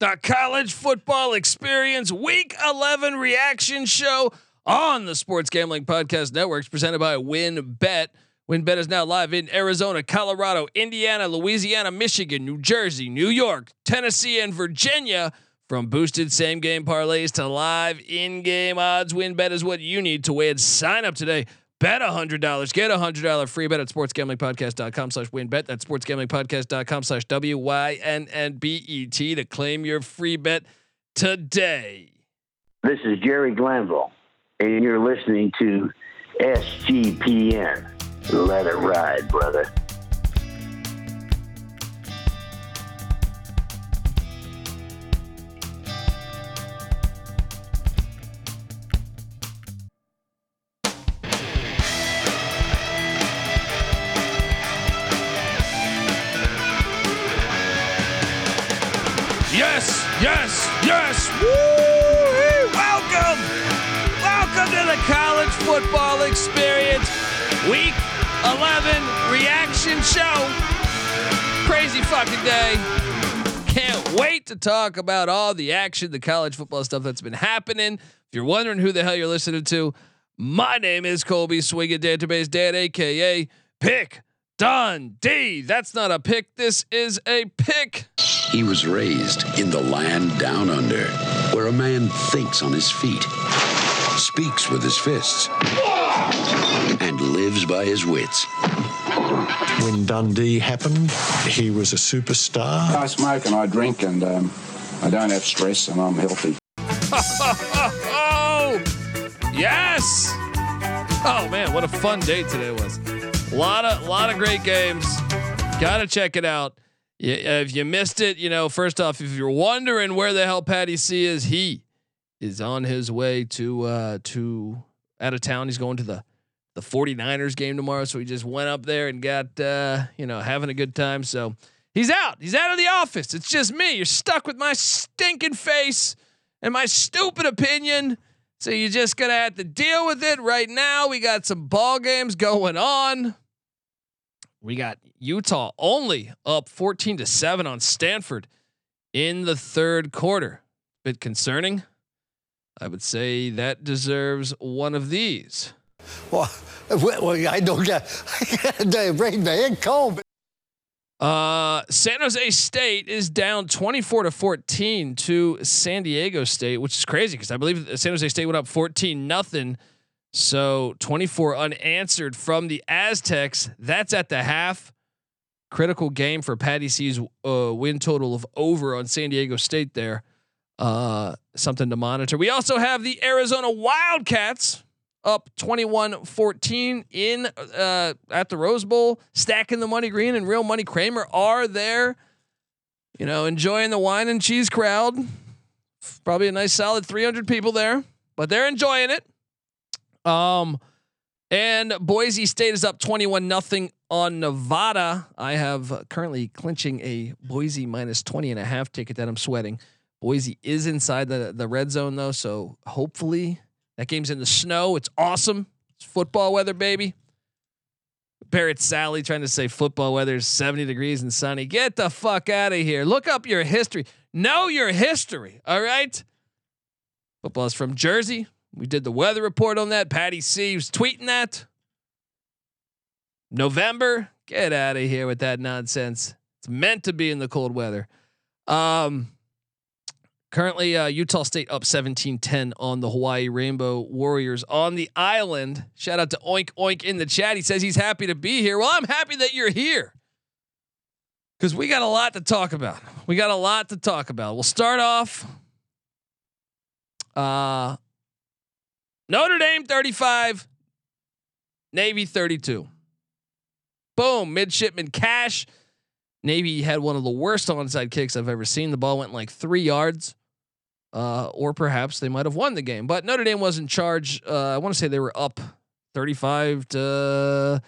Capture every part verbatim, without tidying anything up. the College Football Experience Week eleven Reaction Show on the Sports Gambling Podcast Network is presented by WynnBET. WynnBET is now live in Arizona, Colorado, Indiana, Louisiana, Michigan, New Jersey, New York, Tennessee, and Virginia. From boosted same-game parlays to live in-game odds, WynnBET is what you need to win. Sign up today. Bet one hundred dollars. Get a one hundred dollars free bet at sportsgamblingpodcast.com slash WynnBET. That's sportsgamblingpodcast.com slash W Y N N B E T to claim your free bet today. This is Jerry Glanville, and you're listening to S G P N. Let it ride, brother. Yes, yes, yes. Woo-hoo. Welcome. Welcome to the College Football Experience Week eleven Reaction Show. Crazy fucking day. Can't wait to talk about all the action, the college football stuff that's been happening. If you're wondering who the hell you're listening to, my name is Colby Swiggin, Database Dad, a k a. Pick Dundee. That's not a pick. This is a pick. He was raised in the land down under, where a man thinks on his feet, speaks with his fists, and lives by his wits. When Dundee happened, he was a superstar. I smoke and I drink and um, I don't have stress and I'm healthy. Oh, oh, oh. Yes! Oh man, what a fun day today was. A lot of, lot of great games. Gotta check it out. Yeah, if you missed it, you know, first off, if you're wondering where the hell Patty C is, he is on his way to uh, to out of town. He's going to the the 49ers game tomorrow, so he just went up there and got uh, you know, having a good time. So he's out. He's out of the office. It's just me. You're stuck with my stinking face and my stupid opinion. So you're just gonna have to deal with it right now. We got some ball games going on. We got Utah only up fourteen to seven on Stanford in the third quarter. Bit concerning. I would say that deserves one of these. Well, well I don't get a brain man cold. Uh, San Jose State is down twenty-four to fourteen to San Diego State, which is crazy because I believe San Jose State went up fourteen nothing. So twenty-four unanswered from the Aztecs. That's at the half. Critical game for Patty C's uh, win total of over on San Diego State there. Uh, something to monitor. We also have the Arizona Wildcats up twenty-one fourteen in uh, at the Rose Bowl. Stacking the Money Green and Real Money Kramer are there. You know, enjoying the wine and cheese crowd. Probably a nice solid three hundred people there, but they're enjoying it. Um, and Boise State is up twenty-one nothing on Nevada. I have uh, currently clinching a Boise minus twenty and a half ticket that I'm sweating. Boise is inside the, the red zone though. So hopefully that game's in the snow. It's awesome. It's football weather, baby. Barrett Sally trying to say football weather is seventy degrees and sunny. Get the fuck out of here. Look up your history. Know your history. All right. Football is from Jersey. We did the weather report on that. Patty C was tweeting that. November, get out of here with that nonsense. It's meant to be in the cold weather. Um, currently, uh, Utah State up seventeen ten on the Hawaii Rainbow Warriors on the island. Shout out to Oink Oink in the chat. He says he's happy to be here. Well, I'm happy that you're here because we got a lot to talk about. We got a lot to talk about. We'll start off. Uh, Notre Dame thirty-five, Navy thirty-two. Boom, midshipman cash. Navy had one of the worst onside kicks I've ever seen. The ball went like three yards, uh, or perhaps they might have won the game. But Notre Dame was in charge. Uh, I want to say they were up thirty-five to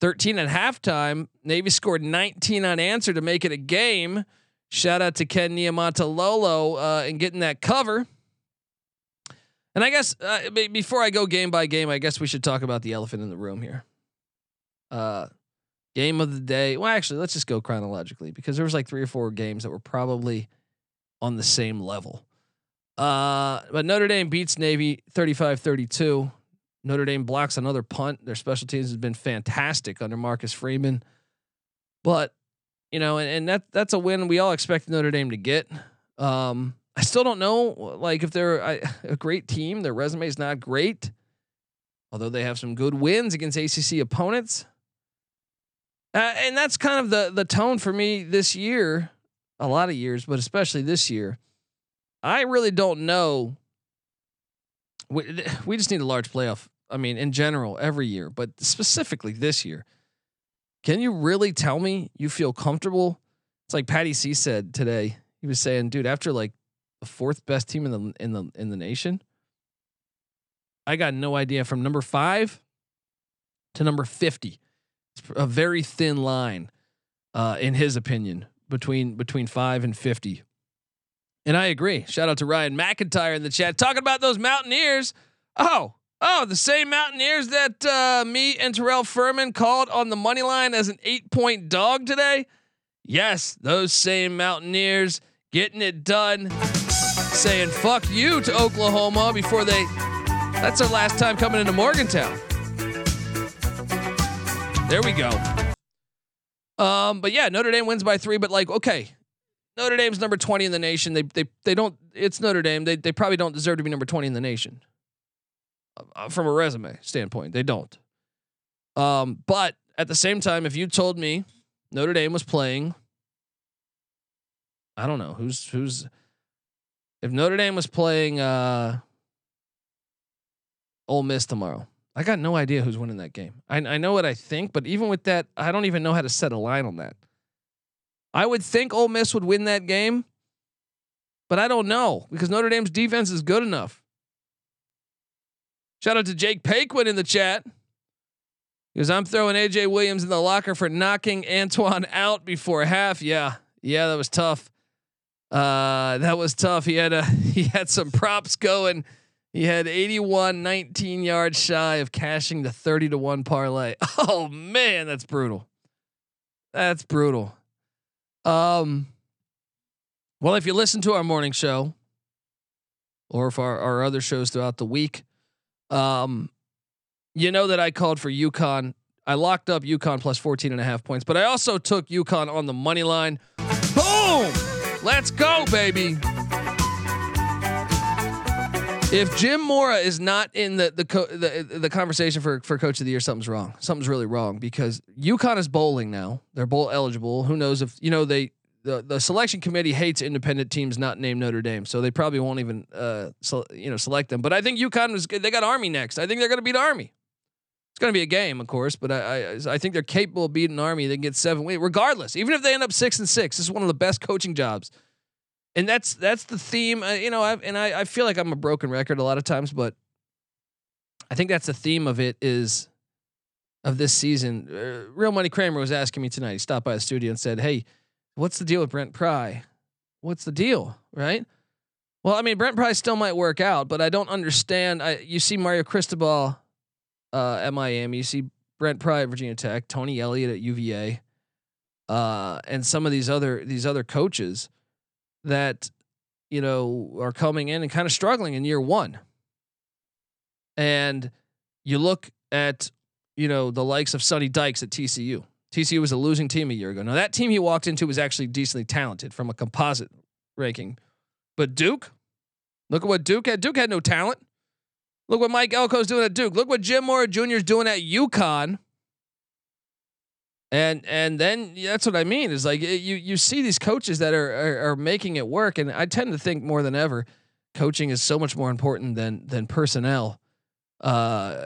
thirteen at halftime. Navy scored nineteen unanswered to make it a game. Shout out to Ken Niumatalolo uh, and getting that cover. And I guess uh, before I go game by game, I guess we should talk about the elephant in the room here. Uh, game of the day. Well, actually, let's just go chronologically because there was like three or four games that were probably on the same level. Uh, but Notre Dame beats Navy thirty-five thirty-two. Notre Dame blocks another punt. Their special teams has been fantastic under Marcus Freeman. But, you know, and, and that that's a win we all expect Notre Dame to get. Um, I still don't know, like, if they're a, a great team. Their resume is not great, although they have some good wins against A C C opponents. Uh, and that's kind of the the tone for me this year, a lot of years, but especially this year. I really don't know. We, we just need a large playoff. I mean, in general, every year, but specifically this year. Can you really tell me you feel comfortable? It's like Patty C said today. He was saying, dude, after like the fourth best team in the in the in the nation, I got no idea from number five to number fifty. It's a very thin line, uh, in his opinion, between between five and fifty. And I agree. Shout out to Ryan McIntyre in the chat talking about those Mountaineers. Oh, oh, the same Mountaineers that uh, me and Terrell Furman called on the money line as an eight point dog today. Yes, those same Mountaineers getting it done, saying fuck you to Oklahoma before they. That's their last time coming into Morgantown. There we go. Um, but yeah, Notre Dame wins by three. But like, okay. Notre Dame's number twenty in the nation. They they they don't. It's Notre Dame. They they probably don't deserve to be number twenty in the nation. Uh, from a resume standpoint, they don't. Um, but at the same time, if you told me Notre Dame was playing, I don't know who's who's. If Notre Dame was playing uh, Ole Miss tomorrow, I got no idea who's winning that game. I I know what I think, but even with that, I don't even know how to set a line on that. I would think Ole Miss would win that game, but I don't know because Notre Dame's defense is good enough. Shout out to Jake Paquin in the chat. He goes, I'm throwing A J Williams in the locker for knocking Antoine out before half. Yeah. Yeah. That was tough. Uh, that was tough. He had a, he had some props going. He had eighty-one, nineteen yards shy of cashing the thirty to one parlay. Oh man, that's brutal. That's brutal. Um, well, if you listen to our morning show or if our, our other shows throughout the week, um, you know that I called for UConn. I locked up UConn plus fourteen and a half points, but I also took UConn on the money line. Boom. Let's go, baby. If Jim Mora is not in the, the, co- the, the conversation for, for coach of the year, something's wrong. Something's really wrong because UConn is bowling now. They're bowl eligible. Who knows if, you know, they, the, the selection committee hates independent teams not named Notre Dame. So they probably won't even, uh, so, you know, select them, but I think UConn was good. They got Army next. I think they're going to beat Army. It's going to be a game, of course, but I, I, I think they're capable of beating Army. They can get seven wins regardless, even if they end up six and six, this is one of the best coaching jobs. And that's that's the theme, uh, you know. I've, and I, I feel like I'm a broken record a lot of times, but I think that's the theme of it is of this season. Uh, Real Money Kramer was asking me tonight. He stopped by the studio and said, "Hey, what's the deal with Brent Pry? What's the deal, right?" Well, I mean, Brent Pry still might work out, but I don't understand. I you see Mario Cristobal uh, at Miami, you see Brent Pry at Virginia Tech, Tony Elliott at U V A, uh, and some of these other these other coaches that, you know, are coming in and kind of struggling in year one. And you look at, you know, the likes of Sonny Dykes at T C U. T C U was a losing team a year ago. Now that team he walked into was actually decently talented from a composite ranking, but Duke, look at what Duke had. Duke had no talent. Look what Mike Elko is doing at Duke. Look what Jim Mora Junior is doing at UConn. And and then yeah, that's what I mean is like it, you you see these coaches that are, are are making it work, and I tend to think more than ever, coaching is so much more important than than personnel. Uh,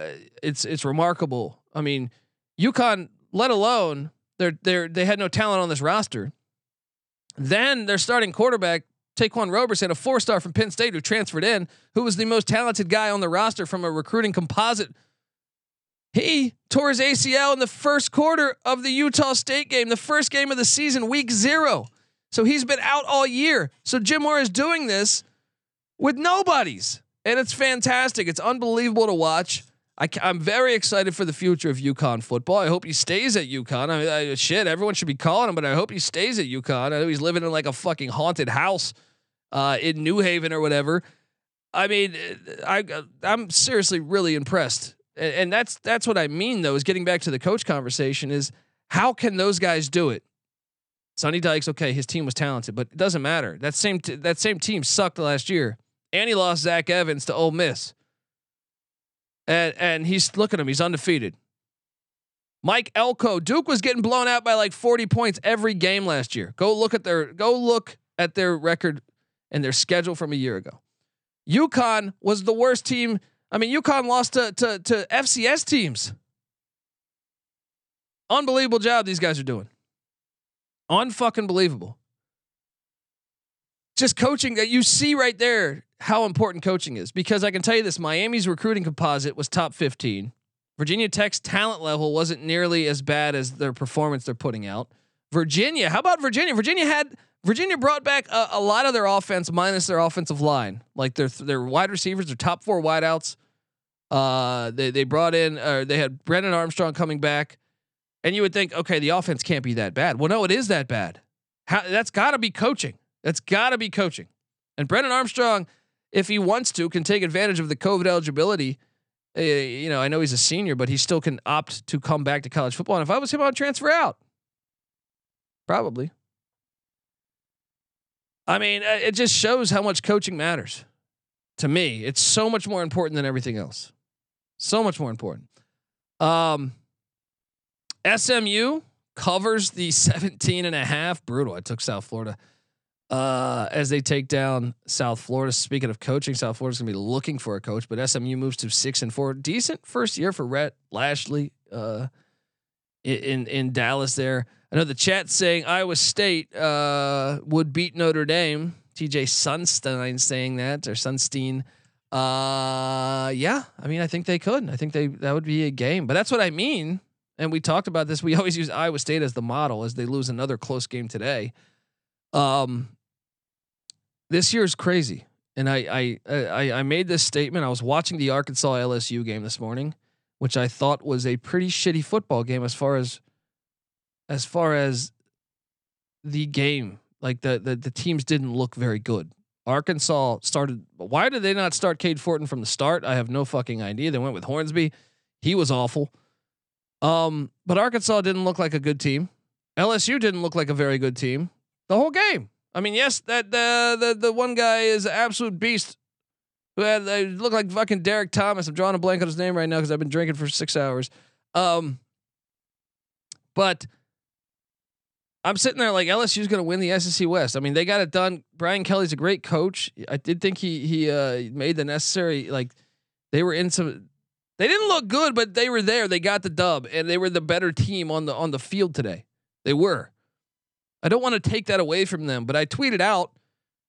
it's it's remarkable. I mean, UConn, let alone they're they're they had no talent on this roster. Then their starting quarterback, Tyquan Roberson, a four star from Penn State who transferred in, who was the most talented guy on the roster from a recruiting composite. He tore his A C L in the first quarter of the Utah State game, the first game of the season, week zero. So he's been out all year. So Jim Mora is doing this with nobodies, and it's fantastic. It's unbelievable to watch. I, I'm very excited for the future of UConn football. I hope he stays at UConn. I mean, I, shit, everyone should be calling him, but I hope he stays at UConn. I know he's living in like a fucking haunted house uh, in New Haven or whatever. I mean, I I'm seriously really impressed. And that's, that's what I mean though, is getting back to the coach conversation is how can those guys do it? Sonny Dykes. Okay. His team was talented, but it doesn't matter. That same, t- that same team sucked last year and he lost Zach Evans to Ole Miss. And, and he's looking at him. He's undefeated. Mike Elko. Duke was getting blown out by like forty points every game last year. Go look at their, go look at their record and their schedule from a year ago. UConn was the worst team. I mean, UConn lost to, to, to F C S teams. Unbelievable job these guys are doing. Unfucking believable. Just coaching that you see right there how important coaching is, because I can tell you this, Miami's recruiting composite was top fifteen. Virginia Tech's talent level wasn't nearly as bad as their performance they're putting out. Virginia, how about Virginia? Virginia had Virginia brought back a, a lot of their offense minus their offensive line, like their their wide receivers, their top four wideouts. Uh, they they brought in, or they had Brennan Armstrong coming back, and you would think, okay, the offense can't be that bad. Well, no, it is that bad. How, that's got to be coaching. That's got to be coaching. And Brennan Armstrong, if he wants to, can take advantage of the COVID eligibility. Uh, you know, I know he's a senior, but he still can opt to come back to college football. And if I was him, I'd transfer out. Probably. I mean, it just shows how much coaching matters to me. It's so much more important than everything else. So much more important. Um, S M U covers the seventeen and a half. Brutal. I took South Florida uh, as they take down South Florida. Speaking of coaching, South Florida's going to be looking for a coach, but S M U moves to six and four. Decent first year for Rhett Lashlee uh, in, in Dallas there. I know the chat's saying Iowa State uh, would beat Notre Dame. T J Sunstein saying that, or Sunstein. Uh, yeah, I mean, I think they could. I think they that would be a game. But that's what I mean. And we talked about this. We always use Iowa State as the model as they lose another close game today. Um, this year is crazy. And I I I, I made this statement. I was watching the Arkansas L S U game this morning, which I thought was a pretty shitty football game as far as. As far as the game, like the, the, the teams didn't look very good. Arkansas started. Why did they not start Cade Fortin from the start? I have no fucking idea. They went with Hornsby. He was awful. Um, but Arkansas didn't look like a good team. L S U didn't look like a very good team the whole game. I mean, yes, that the the, the one guy is an absolute beast. Who had, they look like fucking Derek Thomas. I'm drawing a blank on his name right now because I've been drinking for six hours. Um, but. I'm sitting there like L S U's going to win the S E C West. I mean, they got it done. Brian Kelly's a great coach. I did think he he uh, made the necessary, like they were in some. They didn't look good, but they were there. They got the dub, and they were the better team on the on the field today. They were. I don't want to take that away from them, but I tweeted out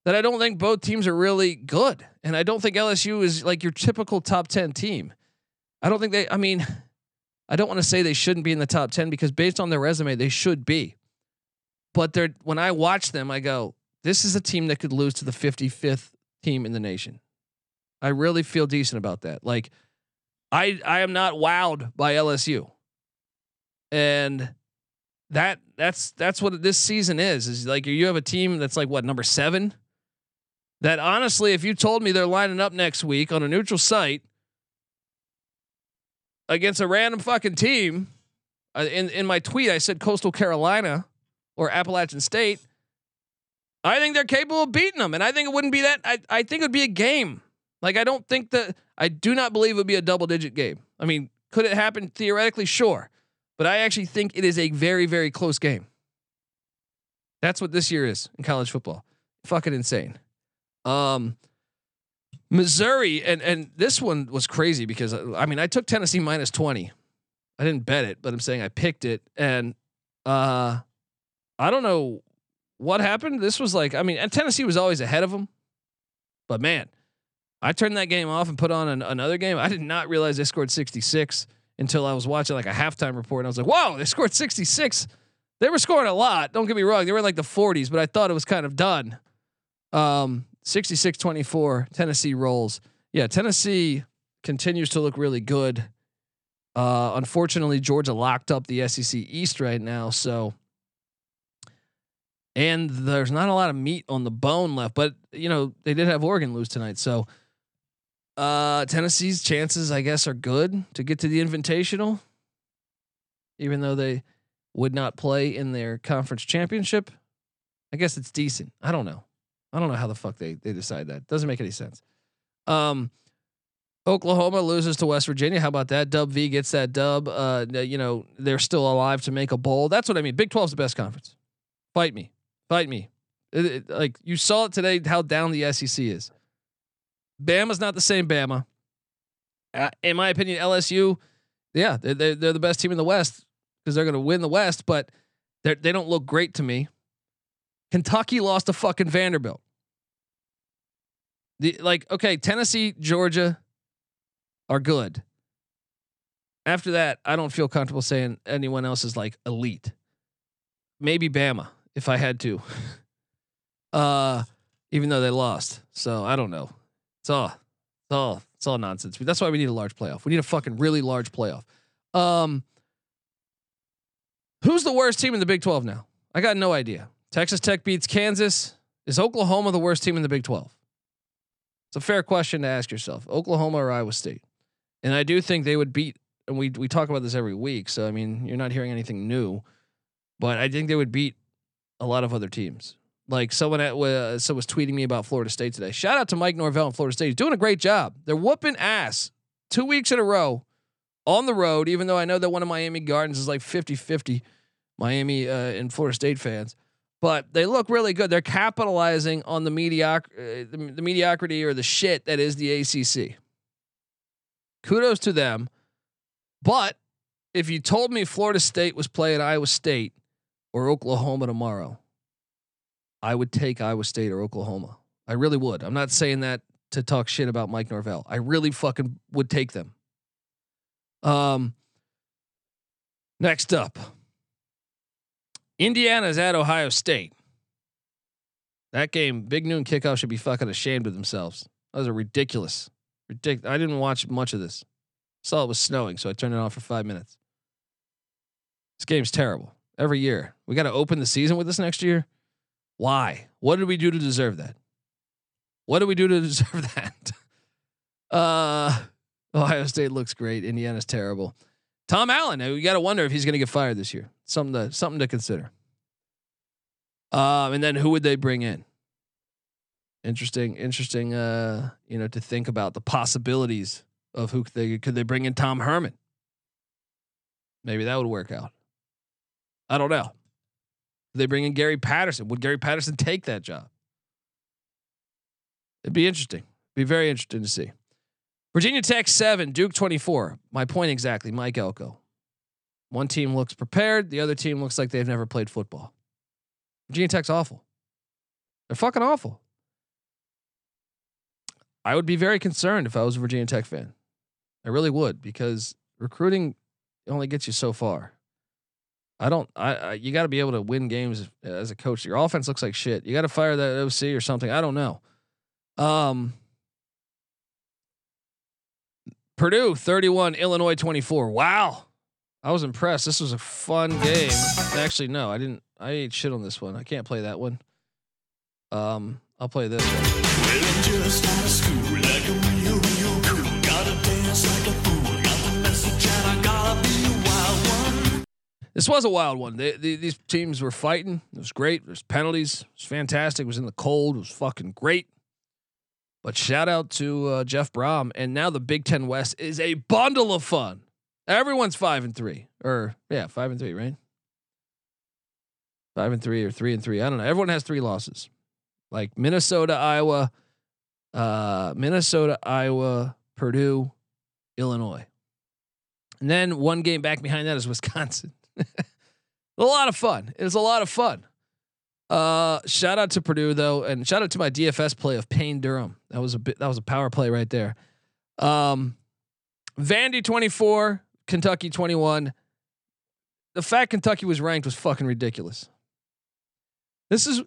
that I don't think both teams are really good, and I don't think L S U is like your typical top ten team. I don't think they. I mean, I don't want to say they shouldn't be in the top ten because based on their resume, they should be. But they're when I watch them, I go, this is a team that could lose to the fifty-fifth team in the nation. I really feel decent about that. Like I, I am not wowed by L S U. And that that's, that's what this season is, is like, you have a team that's like what, number seven, that honestly, if you told me they're lining up next week on a neutral site against a random fucking team uh, in, in my tweet, I said Coastal Carolina or Appalachian State, I think they're capable of beating them. And I think it wouldn't be that. I, I think it would be a game. Like, I don't think that I do not believe it would be a double digit game. I mean, could it happen theoretically? Sure. But I actually think it is a very, very close game. That's what this year is in college football. Fucking insane. Um, Missouri. And, and this one was crazy because I mean, I took Tennessee minus twenty. I didn't bet it, but I'm saying I picked it. And, uh, I don't know what happened. This was like, I mean, and Tennessee was always ahead of them, but man, I turned that game off and put on an, another game. I did not realize they scored sixty-six until I was watching like a halftime report. And I was like, whoa, they scored sixty-six. They were scoring a lot. Don't get me wrong. They were in like the forties, but I thought it was kind of done. Um, sixty-six twenty-four Tennessee rolls. Yeah. Tennessee continues to look really good. Uh, unfortunately, Georgia locked up the S E C East right now. So, and there's not a lot of meat on the bone left, but you know, they did have Oregon lose tonight. So uh, Tennessee's chances, I guess, are good to get to the Invitational, even though they would not play in their conference championship. I guess it's decent. I don't know. I don't know how the fuck they, they decide that. Doesn't make any sense. Um, Oklahoma loses to West Virginia. How about that? Dub V gets that dub. Uh, you know, they're still alive to make a bowl. That's what I mean. Big twelve is the best conference. Fight me, fight me. It, it, like you saw it today, how down the S E C is. Bama's not the same Bama. Uh, in my opinion, L S U, yeah, they're, they're, they're the best team in the West because they're going to win the West, but they they don't look great to me. Kentucky lost to fucking Vanderbilt. The, like, okay, Tennessee, Georgia are good. After that, I don't feel comfortable saying anyone else is like elite. Maybe Bama, if I had to, uh, even though they lost. So I don't know. It's all, it's all, it's all nonsense. But that's why we need a large playoff. We need a fucking really large playoff. Um, who's the worst team in the Big twelve now? I got no idea. Texas Tech beats Kansas. Is Oklahoma the worst team in the Big twelve? It's a fair question to ask yourself. Oklahoma or Iowa State? And I do think they would beat, and we we talk about this every week, so I mean, you're not hearing anything new. But I think they would beat a lot of other teams. Like someone at uh, so was tweeting me about Florida State today. Shout out to Mike Norvell in Florida State. He's doing a great job. They're whooping ass two weeks in a row on the road, even though I know that one of Miami Gardens is like fifty fifty Miami uh, and Florida State fans. But they look really good. They're capitalizing on the medioc- uh, the, the mediocrity or the shit that is the A C C. Kudos to them. But if you told me Florida State was playing Iowa State or Oklahoma tomorrow, I would take Iowa State or Oklahoma. I really would. I'm not saying that to talk shit about Mike Norvell. I really fucking would take them. Um, next up, Indiana's at Ohio State. That game, Big Noon Kickoff, should be fucking ashamed of themselves. That was a ridiculous, ridiculous. I didn't watch much of this. Saw it was snowing, so I turned it off for five minutes. This game's terrible. Every year. We got to open the season with this next year. Why? What did we do to deserve that? What did we do to deserve that? uh, Ohio State looks great. Indiana's terrible. Tom Allen. You got to wonder if he's going to get fired this year. Something to, something to consider. Um, and then who would they bring in? Interesting, interesting. Uh, you know, to think about the possibilities of who could they could they bring in. Tom Herman. Maybe that would work out. I don't know. They bring in Gary Patterson. Would Gary Patterson take that job? It'd be interesting. Be very interesting to see. Virginia Tech seven, Duke twenty-four. My point exactly. Mike Elko. One team looks prepared. The other team looks like they've never played football. Virginia Tech's awful. They're fucking awful. I would be very concerned if I was a Virginia Tech fan. I really would, because recruiting only gets you so far. I don't. I, I you got to be able to win games as a coach. Your offense looks like shit. You got to fire that O C or something. I don't know. Um, Purdue thirty-one, Illinois twenty-four. Wow, I was impressed. This was a fun game. Actually, no, I didn't. I ate shit on this one. I can't play that one. Um, I'll play this one. Well, I'm just out of school, like a real, real cool. Gotta dance like a fool. Got the message, and I gotta be a wild one. This was a wild one. They, they, these teams were fighting. It was great. There's penalties. It was fantastic. It was in the cold. It was fucking great. But shout out to uh, Jeff Brohm. And now the Big Ten West is a bundle of fun. Everyone's five and three, or yeah, five and three, right? Five and three or three and three. I don't know. Everyone has three losses, like Minnesota, Iowa, uh, Minnesota, Iowa, Purdue, Illinois, and then one game back behind that is Wisconsin. A lot of fun. It was a lot of fun. Uh, shout out to Purdue though, and shout out to my D F S play of Payne Durham. That was a bit. That was a power play right there. Um, Vandy twenty-four, Kentucky twenty-one. The fact Kentucky was ranked was fucking ridiculous. This is,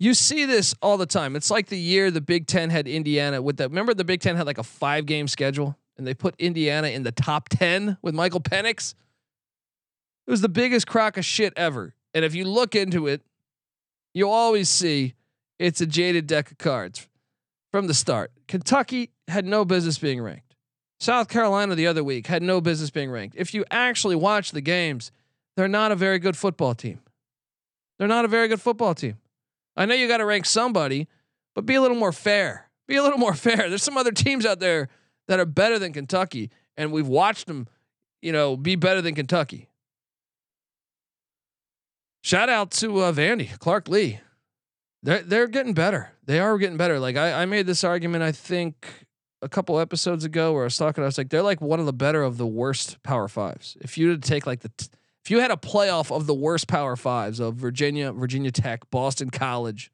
you see this all the time. It's like the year the Big Ten had Indiana with that. Remember the Big Ten had like a five game schedule and they put Indiana in the top ten with Michael Penix. It was the biggest crock of shit ever. And if you look into it, you'll always see it's a jaded deck of cards from the start. Kentucky had no business being ranked. South Carolina the other week had no business being ranked. If you actually watch the games, they're not a very good football team. They're not a very good football team. I know you got to rank somebody, but be a little more fair. Be a little more fair. There's some other teams out there that are better than Kentucky, and we've watched them, you know, be better than Kentucky. Shout out to uh, Vandy, Clark Lea. They're, they're getting better. They are getting better. Like I, I made this argument, I think a couple episodes ago where I was talking, I was like, they're like one of the better of the worst power fives. If you would take like the, t- if you had a playoff of the worst power fives of Virginia, Virginia Tech, Boston College,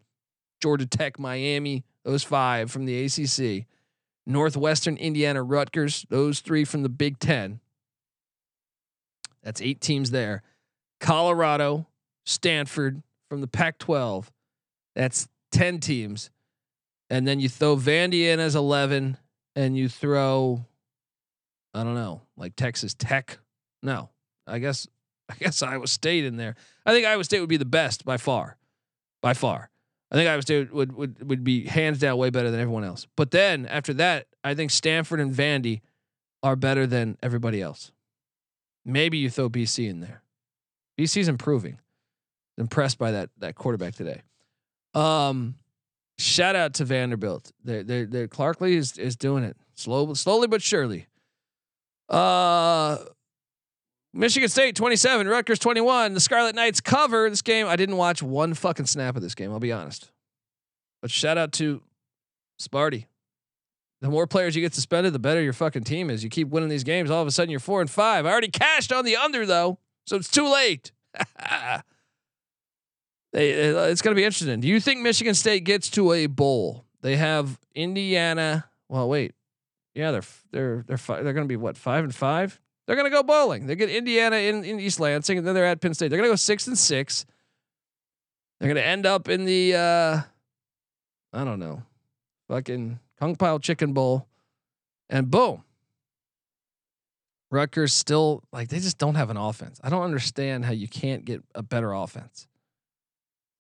Georgia Tech, Miami, those five from the A C C, Northwestern, Indiana, Rutgers, those three from the Big Ten. That's eight teams there. Colorado, Stanford from the Pac twelve. That's ten teams. And then you throw Vandy in as eleven and you throw, I don't know, like Texas Tech. No, I guess, I guess Iowa State in there. I think Iowa State would be the best by far, by far. I think Iowa State would, would, would be hands down way better than everyone else. But then after that, I think Stanford and Vandy are better than everybody else. Maybe you throw B C in there. B C's improving. Impressed by that, that quarterback today. Um, shout out to Vanderbilt. They're, they're, they're Clark Lea is, is doing it slowly, slowly, but surely. Uh, Michigan State, twenty-seven, Rutgers, twenty-one, the Scarlet Knights cover this game. I didn't watch one fucking snap of this game. I'll be honest, but shout out to Sparty. The more players you get suspended, the better your fucking team is. You keep winning these games. All of a sudden you're four and five. I already cashed on the under though, so it's too late. They, it's going to be interesting. Do you think Michigan State gets to a bowl? They have Indiana. Well, wait. Yeah, they're they're they're fi- they're going to be what five and five. They're going to go bowling. They get Indiana in, in East Lansing, and then they're at Penn State. They're going to go six and six. They're going to end up in the uh, I don't know, fucking Kung Pao Chicken Bowl, and boom. Rutgers still like they just don't have an offense. I don't understand how you can't get a better offense.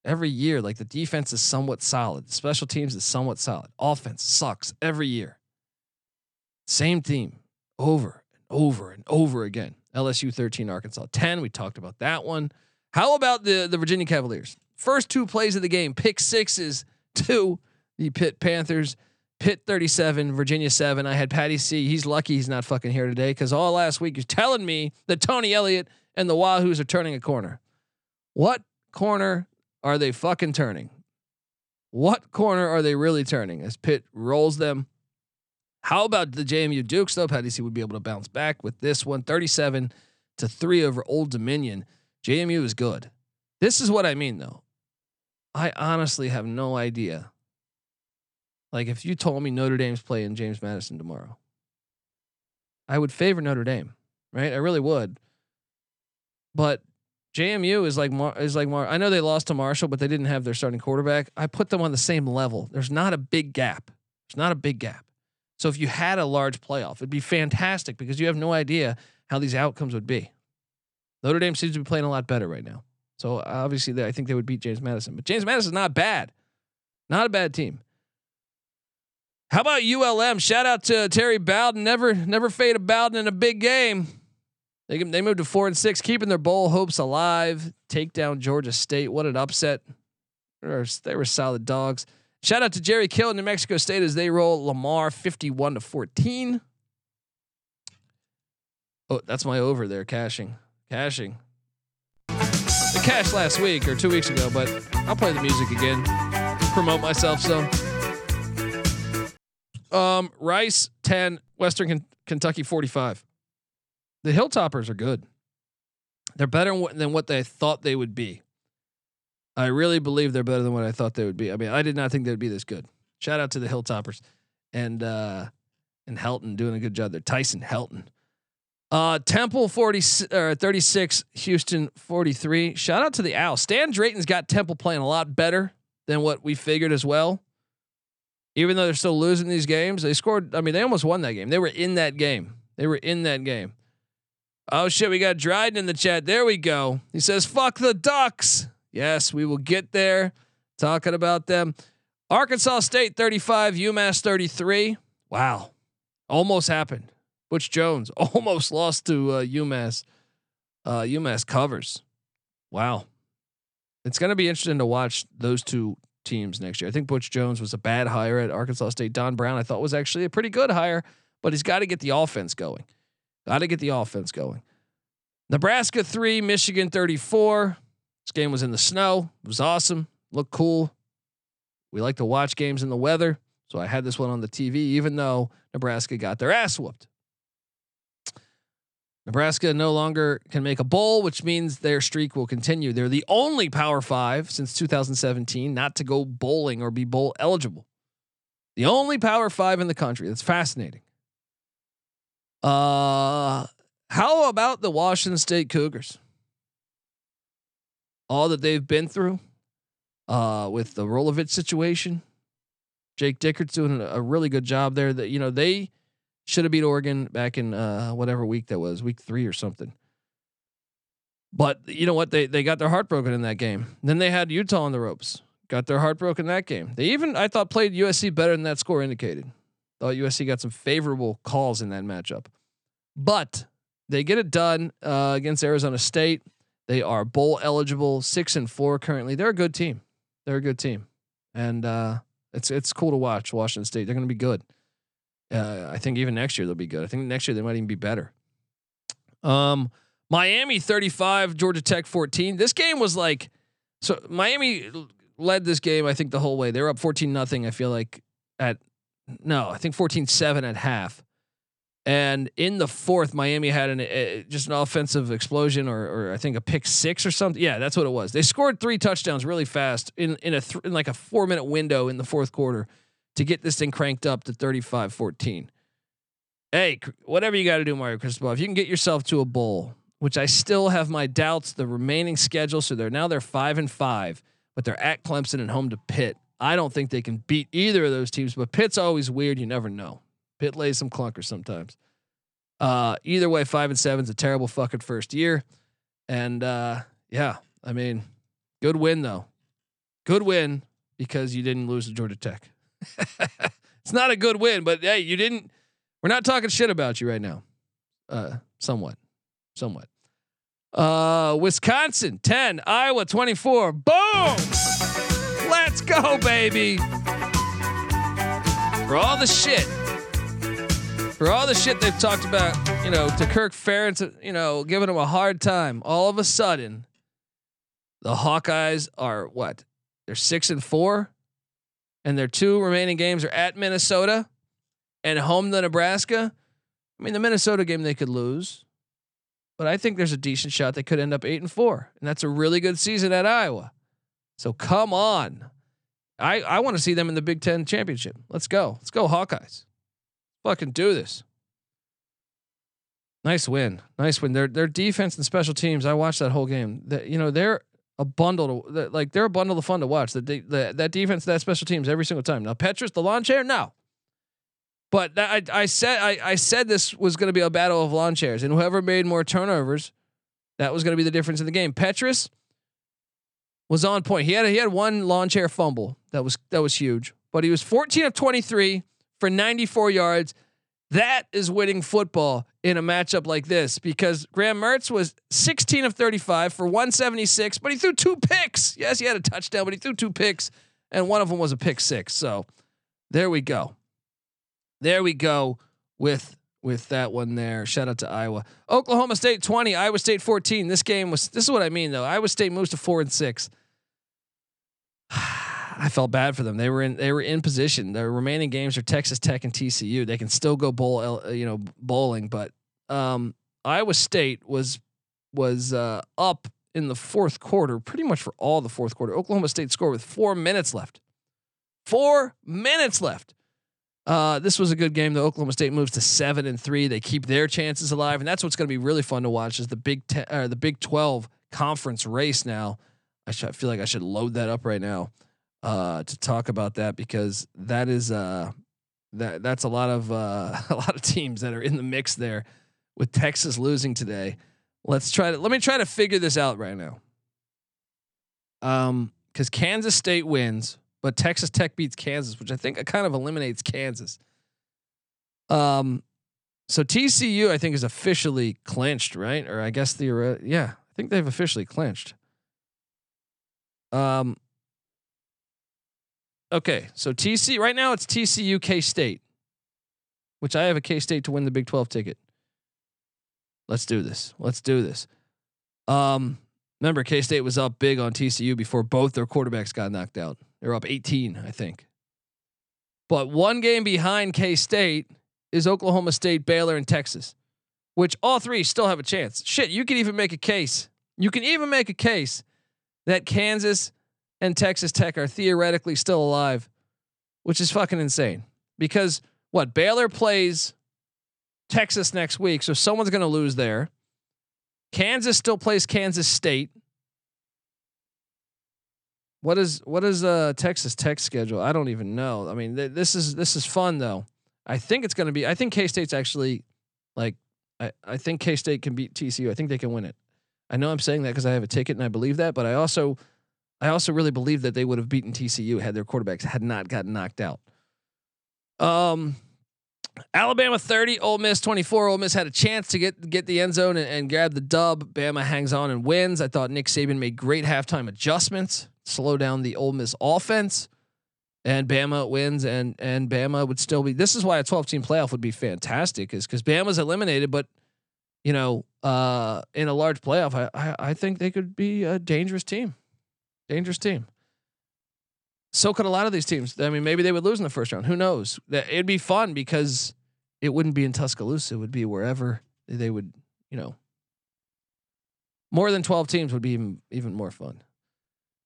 Every year, like the defense is somewhat solid. The special teams is somewhat solid. Offense sucks every year. Same team over and over and over again. L S U thirteen, Arkansas ten. We talked about that one. How about the, the Virginia Cavaliers? First two plays of the game, pick sixes to the Pitt Panthers. Pitt thirty-seven, Virginia seven. I had Patty C. He's lucky he's not fucking here today because all last week you're telling me that Tony Elliott and the Wahoos are turning a corner. What corner are they fucking turning? What corner are they really turning as Pitt rolls them? How about the J M U Dukes though? Patty C would be able to bounce back with this one, thirty-seven to three over Old Dominion. J M U is good. This is what I mean though. I honestly have no idea. Like if you told me Notre Dame's playing James Madison tomorrow, I would favor Notre Dame, right? I really would. But J M U is like Mar- is like Mar- I know they lost to Marshall, but they didn't have their starting quarterback. I put them on the same level. There's not a big gap. There's not a big gap. So if you had a large playoff, it'd be fantastic because you have no idea how these outcomes would be. Notre Dame seems to be playing a lot better right now. So obviously they, I think they would beat James Madison, but James Madison's not bad. Not a bad team. How about U L M? Shout out to Terry Bowden. Never, never fade a Bowden in a big game. They they moved to four and six, keeping their bowl hopes alive. Take down Georgia State. What an upset! They were, they were solid dogs. Shout out to Jerry Kill and New Mexico State as they roll Lamar fifty-one to fourteen. Oh, that's my over there. Cashing, cashing. I cashed last week or two weeks ago, but I'll play the music again. Promote myself some. Um, Rice ten, Western K- Kentucky forty-five. The Hilltoppers are good. They're better than what they thought they would be. I really believe they're better than what I thought they would be. I mean, I did not think they'd be this good. Shout out to the Hilltoppers and uh, and Helton doing a good job there. Tyson Helton. Uh, Temple forty or thirty-six, Houston forty-three. Shout out to the Owls. Stan Drayton's got Temple playing a lot better than what we figured as well. Even though they're still losing these games, they scored. I mean, they almost won that game. They were in that game. They were in that game. Oh shit, we got Dryden in the chat. There we go. He says, fuck the Ducks. Yes, we will get there. Talking about them. Arkansas State thirty-five, UMass thirty-three. Wow. Almost happened. Butch Jones almost lost to uh, UMass. Uh, UMass covers. Wow. It's going to be interesting to watch those two teams next year. I think Butch Jones was a bad hire at Arkansas State. Don Brown, I thought, was actually a pretty good hire, but he's got to get the offense going. Got to get the offense going. Nebraska three, Michigan thirty-four. This game was in the snow. It was awesome. Looked cool. We like to watch games in the weather. So I had this one on the T V, even though Nebraska got their ass whooped. Nebraska no longer can make a bowl, which means their streak will continue. They're the only Power Five since two thousand seventeen not to go bowling or be bowl eligible. The only Power Five in the country. That's fascinating. Uh, how about the Washington State Cougars? All that they've been through uh, with the Rolovich situation. Jake Dickert's doing a really good job there. That, you know, they should have beat Oregon back in uh, whatever week that was, week three or something. But you know what? They they got their heart broken in that game. Then they had Utah on the ropes. Got their heart broken that game. They even, I thought, played U S C better than that score indicated. Thought U S C got some favorable calls in that matchup. But they get it done uh, against Arizona State. They are bowl eligible, six and four currently. They're a good team. They're a good team. And uh, it's it's cool to watch Washington State. They're going to be good. Uh, I think even next year they'll be good. I think next year they might even be better. Um, Miami thirty-five, Georgia Tech fourteen. This game was like, so Miami led this game, I think, the whole way. They were up fourteen nothing. I feel like at no, I think fourteen seven at half. And in the fourth, Miami had an a, just an offensive explosion, or, or I think a pick six or something. Yeah, that's what it was. They scored three touchdowns really fast in in a th- in like a four minute window in the fourth quarter to get this thing cranked up to thirty-five fourteen. Hey, whatever you got to do, Mario Cristobal, if you can get yourself to a bowl, which I still have my doubts, the remaining schedule. So they're now they're five and five, but they're at Clemson and home to Pitt. I don't think they can beat either of those teams, but Pitt's always weird. You never know. Pitt lays some clunkers sometimes. Uh, either way, five and seven's a terrible fucking first year. And uh, yeah, I mean, good win though. Good win because you didn't lose to Georgia Tech. It's not a good win, but hey, you didn't. We're not talking shit about you right now. Uh, somewhat, somewhat. Uh, Wisconsin ten, Iowa twenty-four. Boom! Let's go, baby. For all the shit, for all the shit they've talked about, you know, to Kirk Ferentz, you know, giving him a hard time. All of a sudden, the Hawkeyes are what? They're six and four. And their two remaining games are at Minnesota and home to Nebraska. I mean, the Minnesota game they could lose, but I think there's a decent shot they could end up eight and four, and that's a really good season at Iowa. So come on, I I want to see them in the Big Ten championship. Let's go, let's go Hawkeyes, fucking do this. Nice win, nice win. Their their defense and special teams. I watched that whole game. That you know they're. A bundle to, like they're a bundle of fun to watch. The, the that defense, that special teams, every single time. Now Petrus, the lawn chair, no. But that, I I said I I said this was going to be a battle of lawn chairs, and whoever made more turnovers, that was going to be the difference in the game. Petrus was on point. He had a, he had one lawn chair fumble that was that was huge, but he was fourteen of twenty-three for ninety-four yards. That is winning football in a matchup like this, because Graham Mertz was sixteen of thirty-five for one seventy-six, but he threw two picks. Yes, he had a touchdown, but he threw two picks, and one of them was a pick six. So there we go. There we go with with that one there. Shout out to Iowa. Oklahoma State twenty, Iowa State fourteen. This game was, this is what I mean though. Iowa State moves to four and six. I felt bad for them. They were in, they were in position. Their remaining games are Texas Tech and T C U. They can still go bowl, you know, bowling, but um, Iowa State was, was uh, up in the fourth quarter, pretty much for all the fourth quarter. Oklahoma State scored with four minutes left, four minutes left. Uh, this was a good game. The Oklahoma State moves to seven and three. They keep their chances alive. And that's what's going to be really fun to watch is the big, te- or the Big twelve conference race. Now I, sh- I feel like I should load that up right now. Uh, to talk about that, because that is uh that that's a lot of uh, a lot of teams that are in the mix there with Texas losing today. Let's try to, let me try to figure this out right now. Um, cause Kansas State wins, but Texas Tech beats Kansas, which I think kind of eliminates Kansas. Um, so T C U I think is officially clinched, right? Or I guess the, yeah, I think they've officially clinched. Um, okay. So T C right now it's T C U K-State, which I have a K-State to win the Big twelve ticket. Let's do this. Let's do this. Um, remember, K-State was up big on T C U before both their quarterbacks got knocked out. They were up eighteen, I think. But one game behind K-State is Oklahoma State, Baylor, and Texas, which all three still have a chance. Shit, you can even make a case. You can even make a case that Kansas and Texas Tech are theoretically still alive, which is fucking insane. Because what, Baylor plays Texas next week, so someone's going to lose there. Kansas still plays Kansas State. What is what is uh Texas Tech schedule? I don't even know. I mean, th- this is this is fun though. I think it's going to be. I think K-State's actually like. I I think K-State can beat T C U. I think they can win it. I know I'm saying that because I have a ticket and I believe that, but I also I also really believe that they would have beaten T C U had their quarterbacks had not gotten knocked out. Um. Alabama thirty, Ole Miss twenty-four. Ole Miss had a chance to get get the end zone and, and grab the dub. Bama hangs on and wins. I thought Nick Saban made great halftime adjustments, slow down the Ole Miss offense, and Bama wins. And and Bama would still be. This is why a twelve team playoff would be fantastic, is because Bama's eliminated, but you know, uh, in a large playoff, I, I I think they could be a dangerous team, dangerous team. So could a lot of these teams. I mean, maybe they would lose in the first round. Who knows? It'd be fun because it wouldn't be in Tuscaloosa. It would be wherever they would, you know, more than twelve teams would be even, even more fun.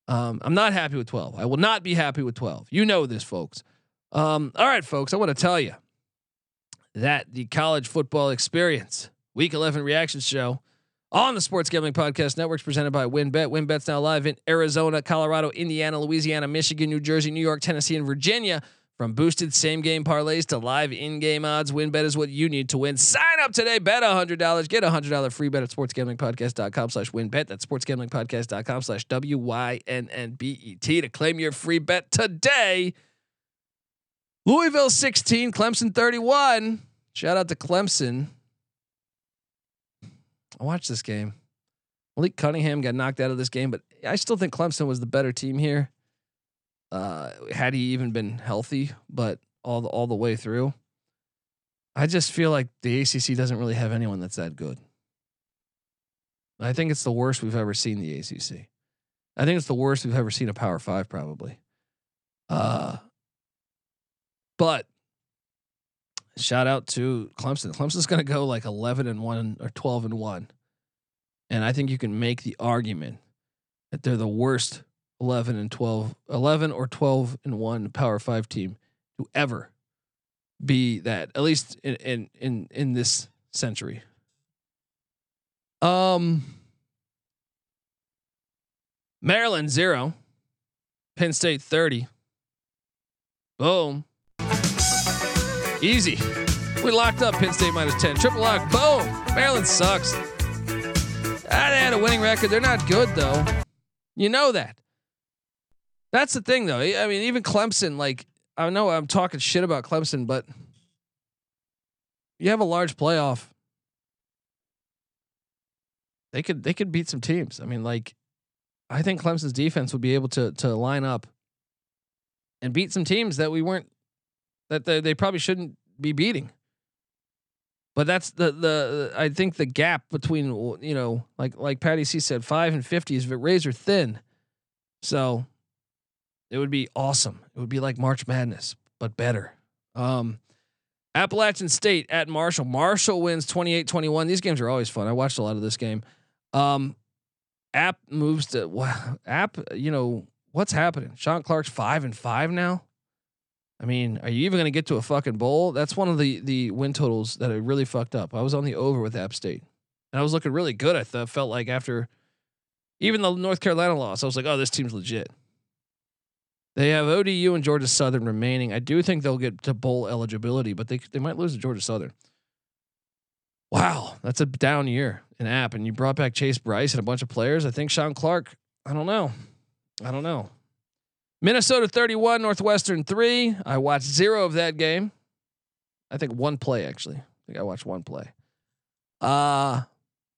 Um, I'm not happy with twelve. I will not be happy with twelve. You know this, folks. Um, all right, folks, I want to tell you that the College Football Experience Week eleven Reaction Show on the Sports Gambling Podcast Network is presented by WynnBET. WynnBET's now live in Arizona, Colorado, Indiana, Louisiana, Michigan, New Jersey, New York, Tennessee, and Virginia. From boosted same-game parlays to live in-game odds, WynnBET is what you need to win. Sign up today. Bet one hundred dollars. Get a one hundred dollars free bet at sportsgamblingpodcast.com slash WynnBET. That's sportsgamblingpodcast.com slash W Y N N B E T to claim your free bet today. Louisville sixteen, Clemson thirty-one. Shout out to Clemson. I watched this game. Malik Cunningham got knocked out of this game, but I still think Clemson was the better team here. Uh, had he even been healthy, but all the, all the way through, I just feel like the A C C doesn't really have anyone that's that good. I think it's the worst we've ever seen the A C C. I think it's the worst we've ever seen a Power Five, probably. Uh, but shout out to Clemson. Clemson's going to go like eleven and one or twelve and one. And I think you can make the argument that they're the worst eleven and twelve, eleven or twelve and one Power Five team to ever be that, at least in, in, in, in this century. Um, Maryland zero, Penn State thirty. Boom. Easy. We locked up Penn State minus ten. Triple lock. Boom. Maryland sucks. Ah, they had a winning record. They're not good though. You know that. That's the thing though. I mean, even Clemson, like, I know I'm talking shit about Clemson, but you have a large playoff. They could they could beat some teams. I mean, like, I think Clemson's defense would be able to to line up and beat some teams that we weren't that they, they probably shouldn't be beating. But that's the, the, I think the gap between, you know, like, like Patty C said, five and fifty is razor thin. So it would be awesome. It would be like March Madness, but better. Um, Appalachian State at Marshall. Marshall wins twenty-eight twenty-one. These games are always fun. I watched a lot of this game. Um, App moves to wow, App, you know, what's happening? Sean Clark's five and five now. I mean, are you even going to get to a fucking bowl? That's one of the the win totals that I really fucked up. I was on the over with App State, and I was looking really good. I th- felt like after even the North Carolina loss, I was like, oh, this team's legit. They have O D U and Georgia Southern remaining. I do think they'll get to bowl eligibility, but they they might lose to Georgia Southern. wow, that's a down year in App, and you brought back Chase Bryce and a bunch of players. I think Sean Clark, I don't know. I don't know. Minnesota thirty-one, Northwestern three. I watched zero of that game. I think one play, actually. I think I watched one play. Uh,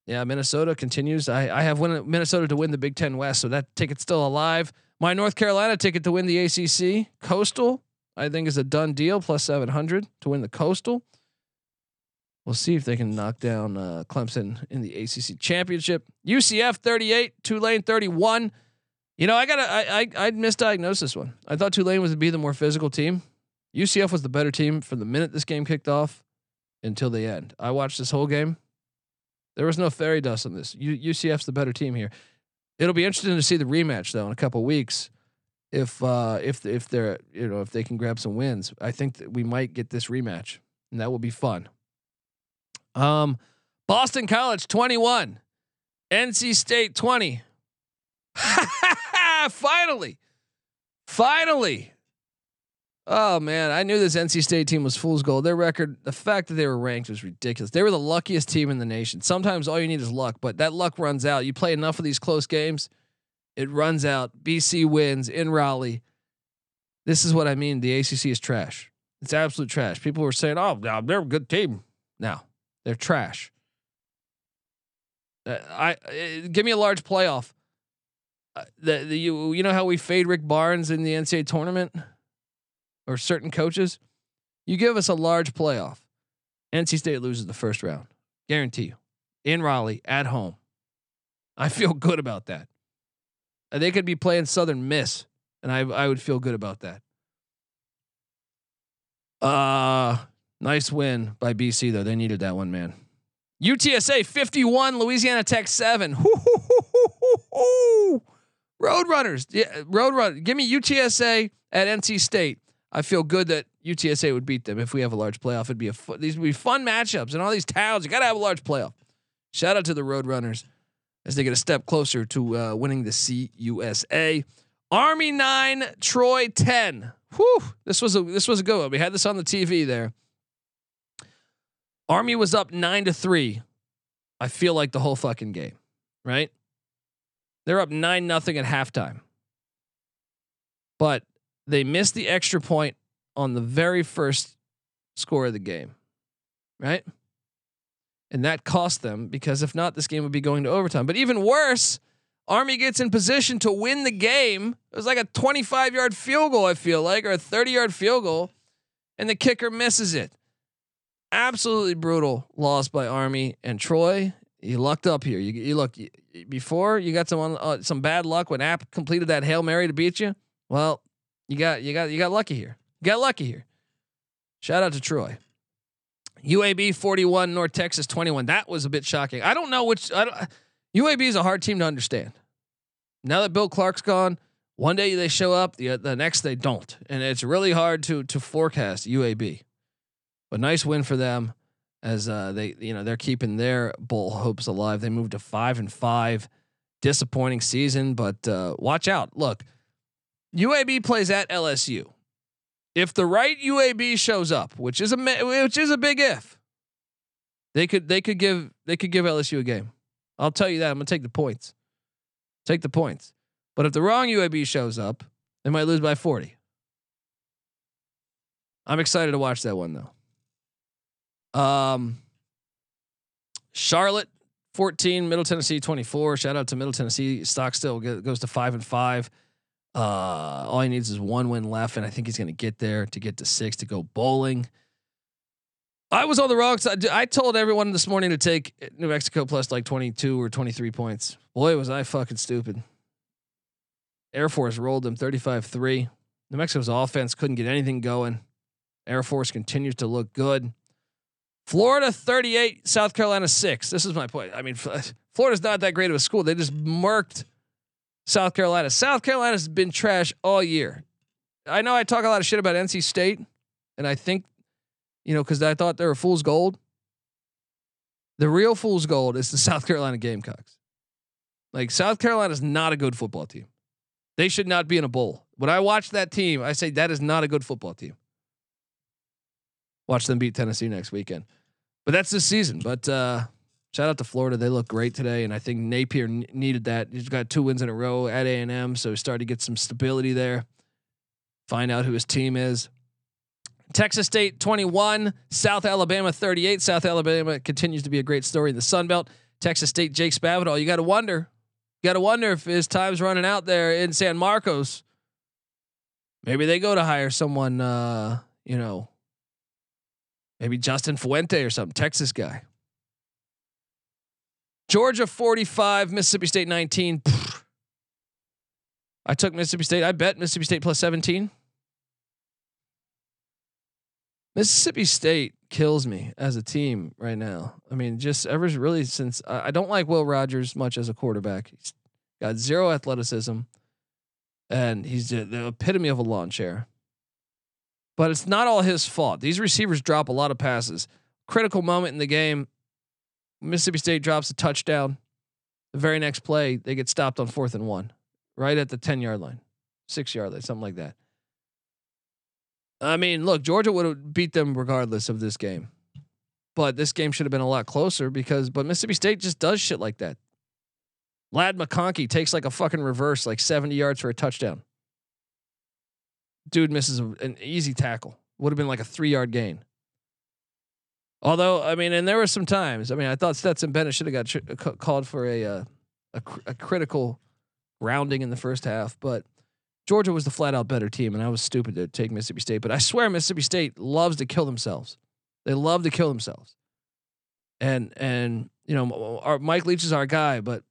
yeah, Minnesota continues. I, I have win, Minnesota to win the Big Ten West, so that ticket's still alive. My North Carolina ticket to win the A C C. Coastal, I think, is a done deal, plus seven hundred to win the Coastal. We'll see if they can knock down uh, Clemson in the A C C championship. U C F thirty-eight, Tulane thirty-one. You know, I got I, I I misdiagnosed this one. I thought Tulane was to be the more physical team. U C F was the better team from the minute this game kicked off until the end. I watched this whole game. There was no fairy dust on this. U, UCF's the better team here. It'll be interesting to see the rematch though in a couple of weeks. If uh, if if they're you know if they can grab some wins, I think that we might get this rematch, and that will be fun. Um, Boston College twenty-one, N C State twenty. finally, finally. Oh man, I knew this N C State team was fool's gold. Their record, the fact that they were ranked was ridiculous. They were the luckiest team in the nation. Sometimes all you need is luck, but that luck runs out. You play enough of these close games, it runs out. B C wins in Raleigh. This is what I mean. The A C C is trash. It's absolute trash. People were saying, "Oh, they're a good team." Now they're trash. Uh, I uh, give me a large playoff. Uh, the, the you you know how we fade Rick Barnes in the N C A A tournament, or certain coaches. You give us a large playoff, N C State loses the first round, guarantee you, in Raleigh at home. I feel good about that. Uh, they could be playing Southern Miss, and I I would feel good about that. Uh nice win by B C though. They needed that one, man. U T S A fifty-one, Louisiana Tech seven. Hoo-hoo-hoo-hoo-hoo-hoo. Roadrunners, yeah, Roadrunner. Give me U T S A at N C State. I feel good that U T S A would beat them if we have a large playoff. It'd be a fu- these would be fun matchups and all these towns. You gotta have a large playoff. Shout out to the Roadrunners as they get a step closer to uh, winning the C U S A. Army nine, Troy ten. Whew, this was a this was a good one. We had this on the T V there. Army was up nine to three. I feel like the whole fucking game, right? They're up nine nothing at halftime, but they missed the extra point on the very first score of the game, right? And that cost them because if not, this game would be going to overtime. But even worse, Army gets in position to win the game. It was like a twenty-five yard field goal, I feel like, or a thirty yard field goal, and the kicker misses it. Absolutely brutal loss by Army and Troy. You lucked up here. You, you look you, before you got some uh, some bad luck when App completed that Hail Mary to beat you. Well, you got you got you got lucky here. You got lucky here. Shout out to Troy. U A B forty-one, North Texas twenty-one. That was a bit shocking. I don't know which. I don't, U A B is a hard team to understand. Now that Bill Clark's gone, one day they show up, the the next they don't, and it's really hard to to forecast U A B. But nice win for them. As uh, they, you know, they're keeping their bowl hopes alive. They moved to five and five, disappointing season, but uh, watch out. Look, U A B plays at L S U. If the right U A B shows up, which is a which is a big if, they could they could give they could give L S U a game. I'll tell you that. I'm gonna take the points, take the points. But if the wrong U A B shows up, they might lose by forty. I'm excited to watch that one though. Um, Charlotte fourteen, Middle Tennessee twenty-four. Shout out to Middle Tennessee. Stockstill goes to five and five. Uh, all he needs is one win left, and I think he's going to get there to get to six to go bowling. I was on the wrong side. I told everyone this morning to take New Mexico plus like twenty-two or twenty-three points. Boy, was I fucking stupid. Air Force rolled them thirty-five three. New Mexico's offense couldn't get anything going. Air Force continues to look good. Florida thirty-eight, South Carolina six. This is my point. I mean, Florida's not that great of a school. They just murked South Carolina. South Carolina's been trash all year. I know I talk a lot of shit about N C State, and I think, you know, because I thought they were fool's gold. The real fool's gold is the South Carolina Gamecocks. Like, South Carolina's not a good football team. They should not be in a bowl. When I watch that team, I say that is not a good football team. Watch them beat Tennessee next weekend. But that's this season. But uh, shout out to Florida. They look great today. And I think Napier n- needed that. He's got two wins in a row at A and M. So he started to get some stability there. Find out who his team is. Texas State twenty-one, South Alabama thirty-eight. South Alabama continues to be a great story in the Sun Belt. Texas State, Jake Spavital. You got to wonder. You got to wonder if his time's running out there in San Marcos. Maybe they go to hire someone, uh, you know, maybe Justin Fuente or something, Texas guy. Georgia forty-five, Mississippi State nineteen. Pfft. I took Mississippi State. I bet Mississippi State plus seventeen. Mississippi State kills me as a team right now. I mean, just ever really since I, I don't like Will Rogers much as a quarterback. He's got zero athleticism, and he's the epitome of a lawn chair. But it's not all his fault. These receivers drop a lot of passes. Critical moment in the game, Mississippi State drops a touchdown. The very next play, they get stopped on fourth and one, right at the ten yard line, six yard line, something like that. I mean, look, Georgia would have beat them regardless of this game, but this game should have been a lot closer because, but Mississippi State just does shit like that. Ladd McConkey takes like a fucking reverse, like seventy yards for a touchdown. Dude misses a, an easy tackle. Would have been like a three yard gain. Although, I mean, and there were some times, I mean, I thought Stetson Bennett should have got ch- c- called for a, uh, a, cr- a critical rounding in the first half, but Georgia was the flat out better team, and I was stupid to take Mississippi State. But I swear Mississippi State loves to kill themselves. They love to kill themselves. And and you know, our, Mike Leach is our guy, but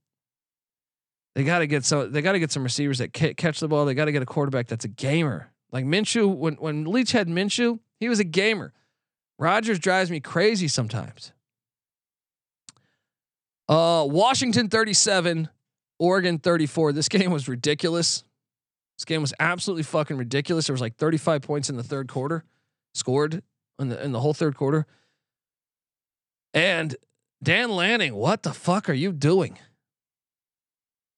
they got to get so they got to get some receivers that ca- catch the ball. They got to get a quarterback that's a gamer. Like Minshew, when when Leach had Minshew, he was a gamer. Rodgers drives me crazy sometimes. Uh, Washington thirty-seven, Oregon thirty-four. This game was ridiculous. This game was absolutely fucking ridiculous. There was like thirty-five points in the third quarter, scored in the in the whole third quarter. And Dan Lanning, what the fuck are you doing?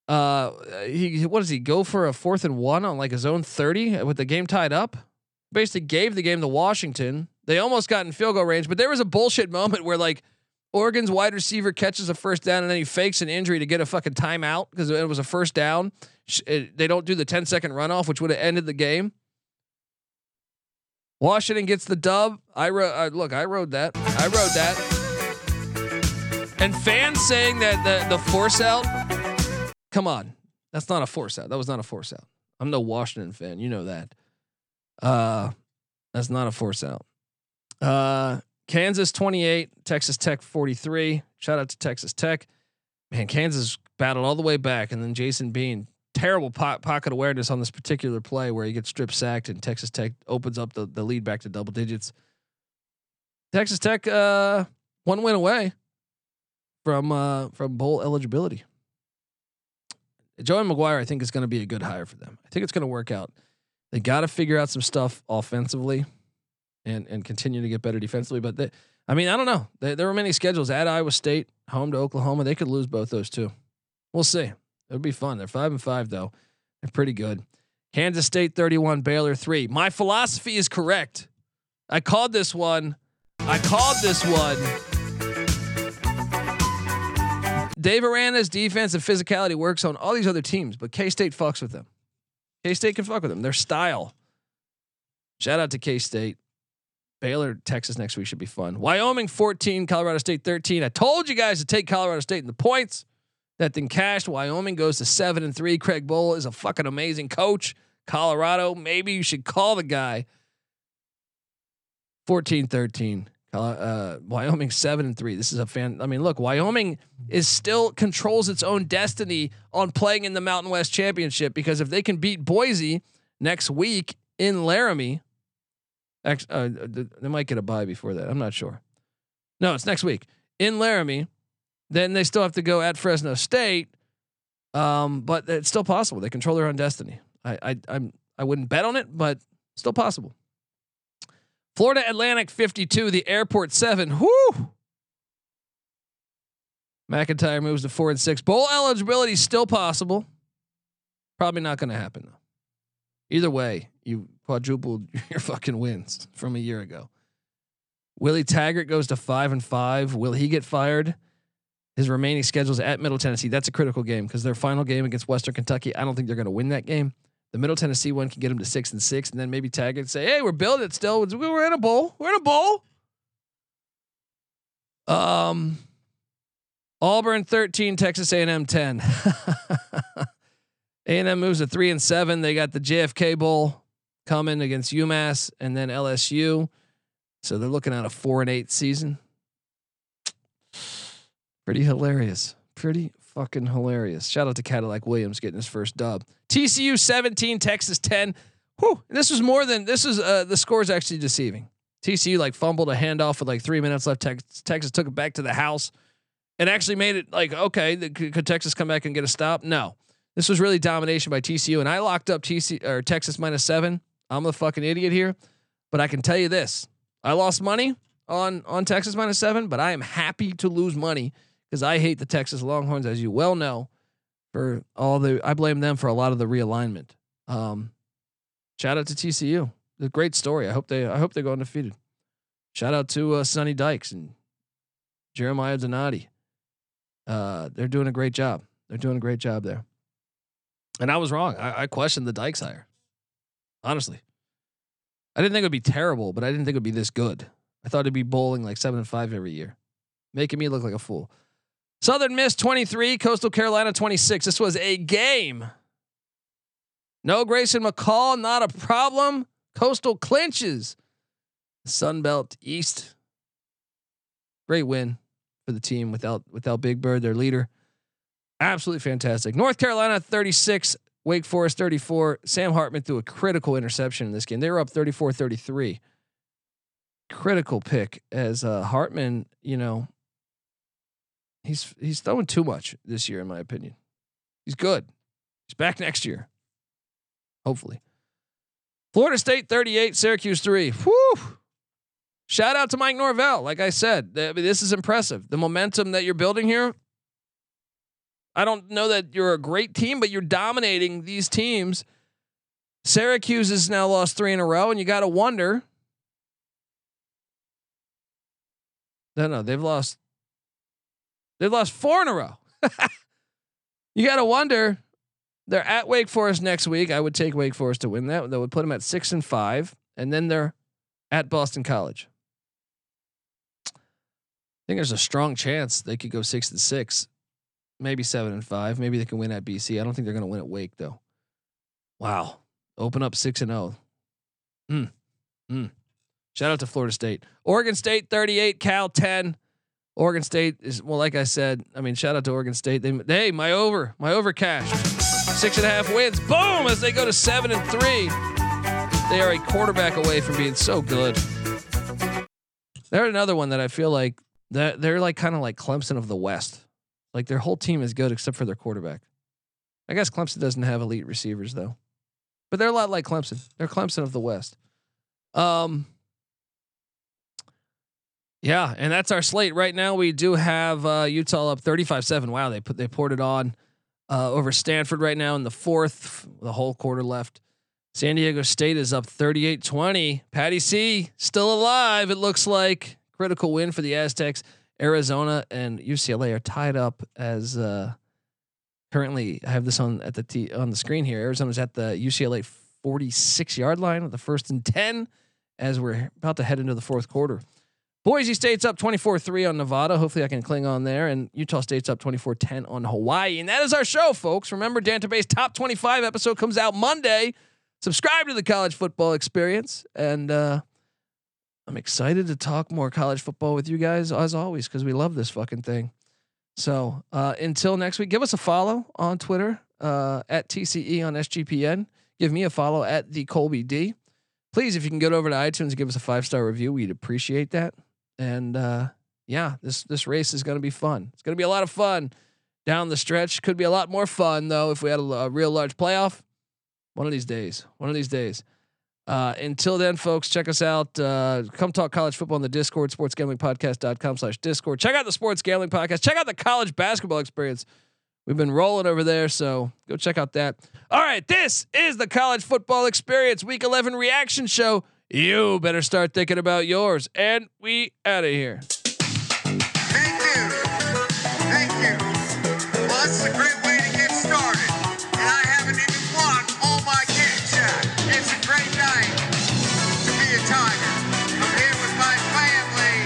Uh, he what does he go for a fourth and one on like his own thirty with the game tied up? Basically gave the game to Washington. They almost got in field goal range, but there was a bullshit moment where like Oregon's wide receiver catches a first down and then he fakes an injury to get a fucking timeout because it was a first down. It, they don't do the ten second runoff, which would have ended the game. Washington gets the dub. I wrote, uh, look, I wrote that. I wrote that. And fans saying that the, the force out, come on. That's not a force out. That was not a force out. I'm no Washington fan. You know that. Uh, that's not a force out. Uh, Kansas twenty-eight, Texas Tech forty-three. Shout out to Texas Tech. Man, Kansas battled all the way back. And then Jason Bean, terrible po- pocket awareness on this particular play where he gets strip sacked and Texas Tech opens up the, the lead back to double digits. Texas Tech, uh, one win away from, uh, from bowl eligibility. Joey McGuire, I think, is going to be a good hire for them. I think it's going to work out. They got to figure out some stuff offensively and, and continue to get better defensively. But they, I mean, I don't know. They, there were many schedules at Iowa State, home to Oklahoma. They could lose both those two. We'll see. It'll be fun. They're five and five though. They're pretty good. Kansas State thirty-one, Baylor three. My philosophy is correct. I called this one. I called this one. Dave Aranda's defense and physicality works on all these other teams, but K-State fucks with them. K-State can fuck with them. Their style. Shout out to K-State. Baylor, Texas next week should be fun. Wyoming fourteen, Colorado State thirteen. I told you guys to take Colorado State in the points. That thing cashed. Wyoming goes to seven and three. Craig Bowl is a fucking amazing coach. Colorado, maybe you should call the guy. fourteen thirteen. Uh, Wyoming seven and three. This is a fan. I mean, look, Wyoming is still controls its own destiny on playing in the Mountain West Championship because if they can beat Boise next week in Laramie, ex, uh, they might get a bye before that. I'm not sure. No, it's next week in Laramie. Then they still have to go at Fresno State, um, but it's still possible. They control their own destiny. I I I'm, I wouldn't bet on it, but still possible. Florida Atlantic fifty-two, the Airport seven. Whoo! McIntyre moves to four and six. Bowl eligibility still possible. Probably not going to happen though. Either way, you quadrupled your fucking wins from a year ago. Willie Taggart goes to five and five. Will he get fired? His remaining schedule is at Middle Tennessee. That's a critical game because their final game against Western Kentucky, I don't think they're going to win that game. The Middle Tennessee one can get them to six and six, and then maybe Taggart say, "Hey, we're building it still. We're in a bowl. We're in a bowl." Um, Auburn thirteen, Texas A and M ten. A and M moves to three and seven. They got the J F K Bowl coming against UMass and then L S U, so they're looking at a four and eight season. Pretty hilarious. Pretty fucking hilarious. Shout out to Cadillac Williams getting his first dub. T C U seventeen, Texas ten. Whew, this was more than this is. Uh, the score is actually deceiving. T C U like fumbled a handoff with like three minutes left. Texas, Texas took it back to the house, and actually made it like okay. The, could Texas come back and get a stop? No. This was really domination by T C U, and I locked up T C or Texas minus seven. I'm the fucking idiot here, but I can tell you this: I lost money on on Texas minus seven, but I am happy to lose money. Because I hate the Texas Longhorns, as you well know, for all the I blame them for a lot of the realignment. Um, shout out to T C U, the great story. I hope they I hope they go undefeated. Shout out to uh, Sonny Dykes and Jeremiah Donati. Uh, they're doing a great job. They're doing a great job there. And I was wrong. I, I questioned the Dykes hire. Honestly, I didn't think it would be terrible, but I didn't think it would be this good. I thought it'd be bowling like seven and five every year, making me look like a fool. Southern Miss twenty-three, Coastal Carolina twenty-six. This was a game. No Grayson McCall, not a problem. Coastal clinches Sun Belt East. Great win for the team without without Big Bird, their leader. Absolutely fantastic. North Carolina thirty-six, Wake Forest thirty-four. Sam Hartman threw a critical interception in this game. They were up thirty-four thirty-three. Critical pick as uh, Hartman, you know, He's he's throwing too much this year, in my opinion. He's good. He's back next year, hopefully. Florida State thirty-eight, Syracuse three. Woo! Shout out to Mike Norvell. Like I said, th- I mean, this is impressive. The momentum that you're building here. I don't know that you're a great team, but you're dominating these teams. Syracuse has now lost three in a row, and you got to wonder. No, no, they've lost. They've lost four in a row. You got to wonder. They're at Wake Forest next week. I would take Wake Forest to win that. That would put them at six and five. And then they're at Boston College. I think there's a strong chance they could go six and six, maybe seven and five. Maybe they can win at B C. I don't think they're going to win at Wake though. Wow. Open up six and oh. Mm. Mm. Shout out to Florida State. Oregon State thirty-eight, Cal ten. Oregon State is well, like I said. I mean, shout out to Oregon State. They, hey, my over, my over cash, six and a half wins. Boom! As they go to seven and three, they are a quarterback away from being so good. They're another one that I feel like that they're like kind of like Clemson of the West. Like their whole team is good except for their quarterback. I guess Clemson doesn't have elite receivers though, but they're a lot like Clemson. They're Clemson of the West. Um. Yeah, and that's our slate right now. We do have uh, Utah up thirty-five seven. Wow, they put they poured it on uh, over Stanford right now in the fourth, the whole quarter left. San Diego State is up thirty-eight twenty. Patty C still alive, it looks like. Critical win for the Aztecs. Arizona and U C L A are tied up as uh, currently. I have this on at the t- on the screen here. Arizona's at the U C L A forty-six yard line with the first and ten as we're about to head into the fourth quarter. Boise State's up twenty-four three on Nevada. Hopefully I can cling on there. And Utah State's up twenty-four ten on Hawaii. And that is our show, folks. Remember, Dantabase Top twenty-five episode comes out Monday. Subscribe to the College Football Experience. And uh, I'm excited to talk more college football with you guys, as always, because we love this fucking thing. So uh, until next week, give us a follow on Twitter uh, at T C E on S G P N. Give me a follow at the Colby D. Please, if you can go over to iTunes and give us a five-star review, we'd appreciate that. And uh, yeah, this this race is going to be fun. It's going to be a lot of fun down the stretch. Could be a lot more fun though if we had a, a real large playoff. One of these days. One of these days. Uh, until then, folks, check us out. Uh, come talk college football on the Discord, sports gambling podcast dot com slash Discord. Check out the Sports Gambling Podcast. Check out the College Basketball Experience. We've been rolling over there, so go check out that. All right, this is the College Football Experience Week eleven reaction show. you better start thinking about yours. And we out of here. Thank you. Thank you. Well, that's a great way to get started. And I haven't even won all my game chat. It's a great night to be a Tiger. I'm here with my family,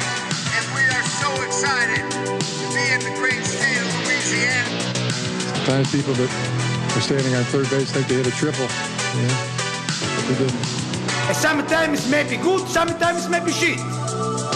and we are so excited to be in the great state of Louisiana. Sometimes people that are standing on third base think they hit a triple. Yeah. They didn't. Sometimes it may be good, sometimes it may be shit.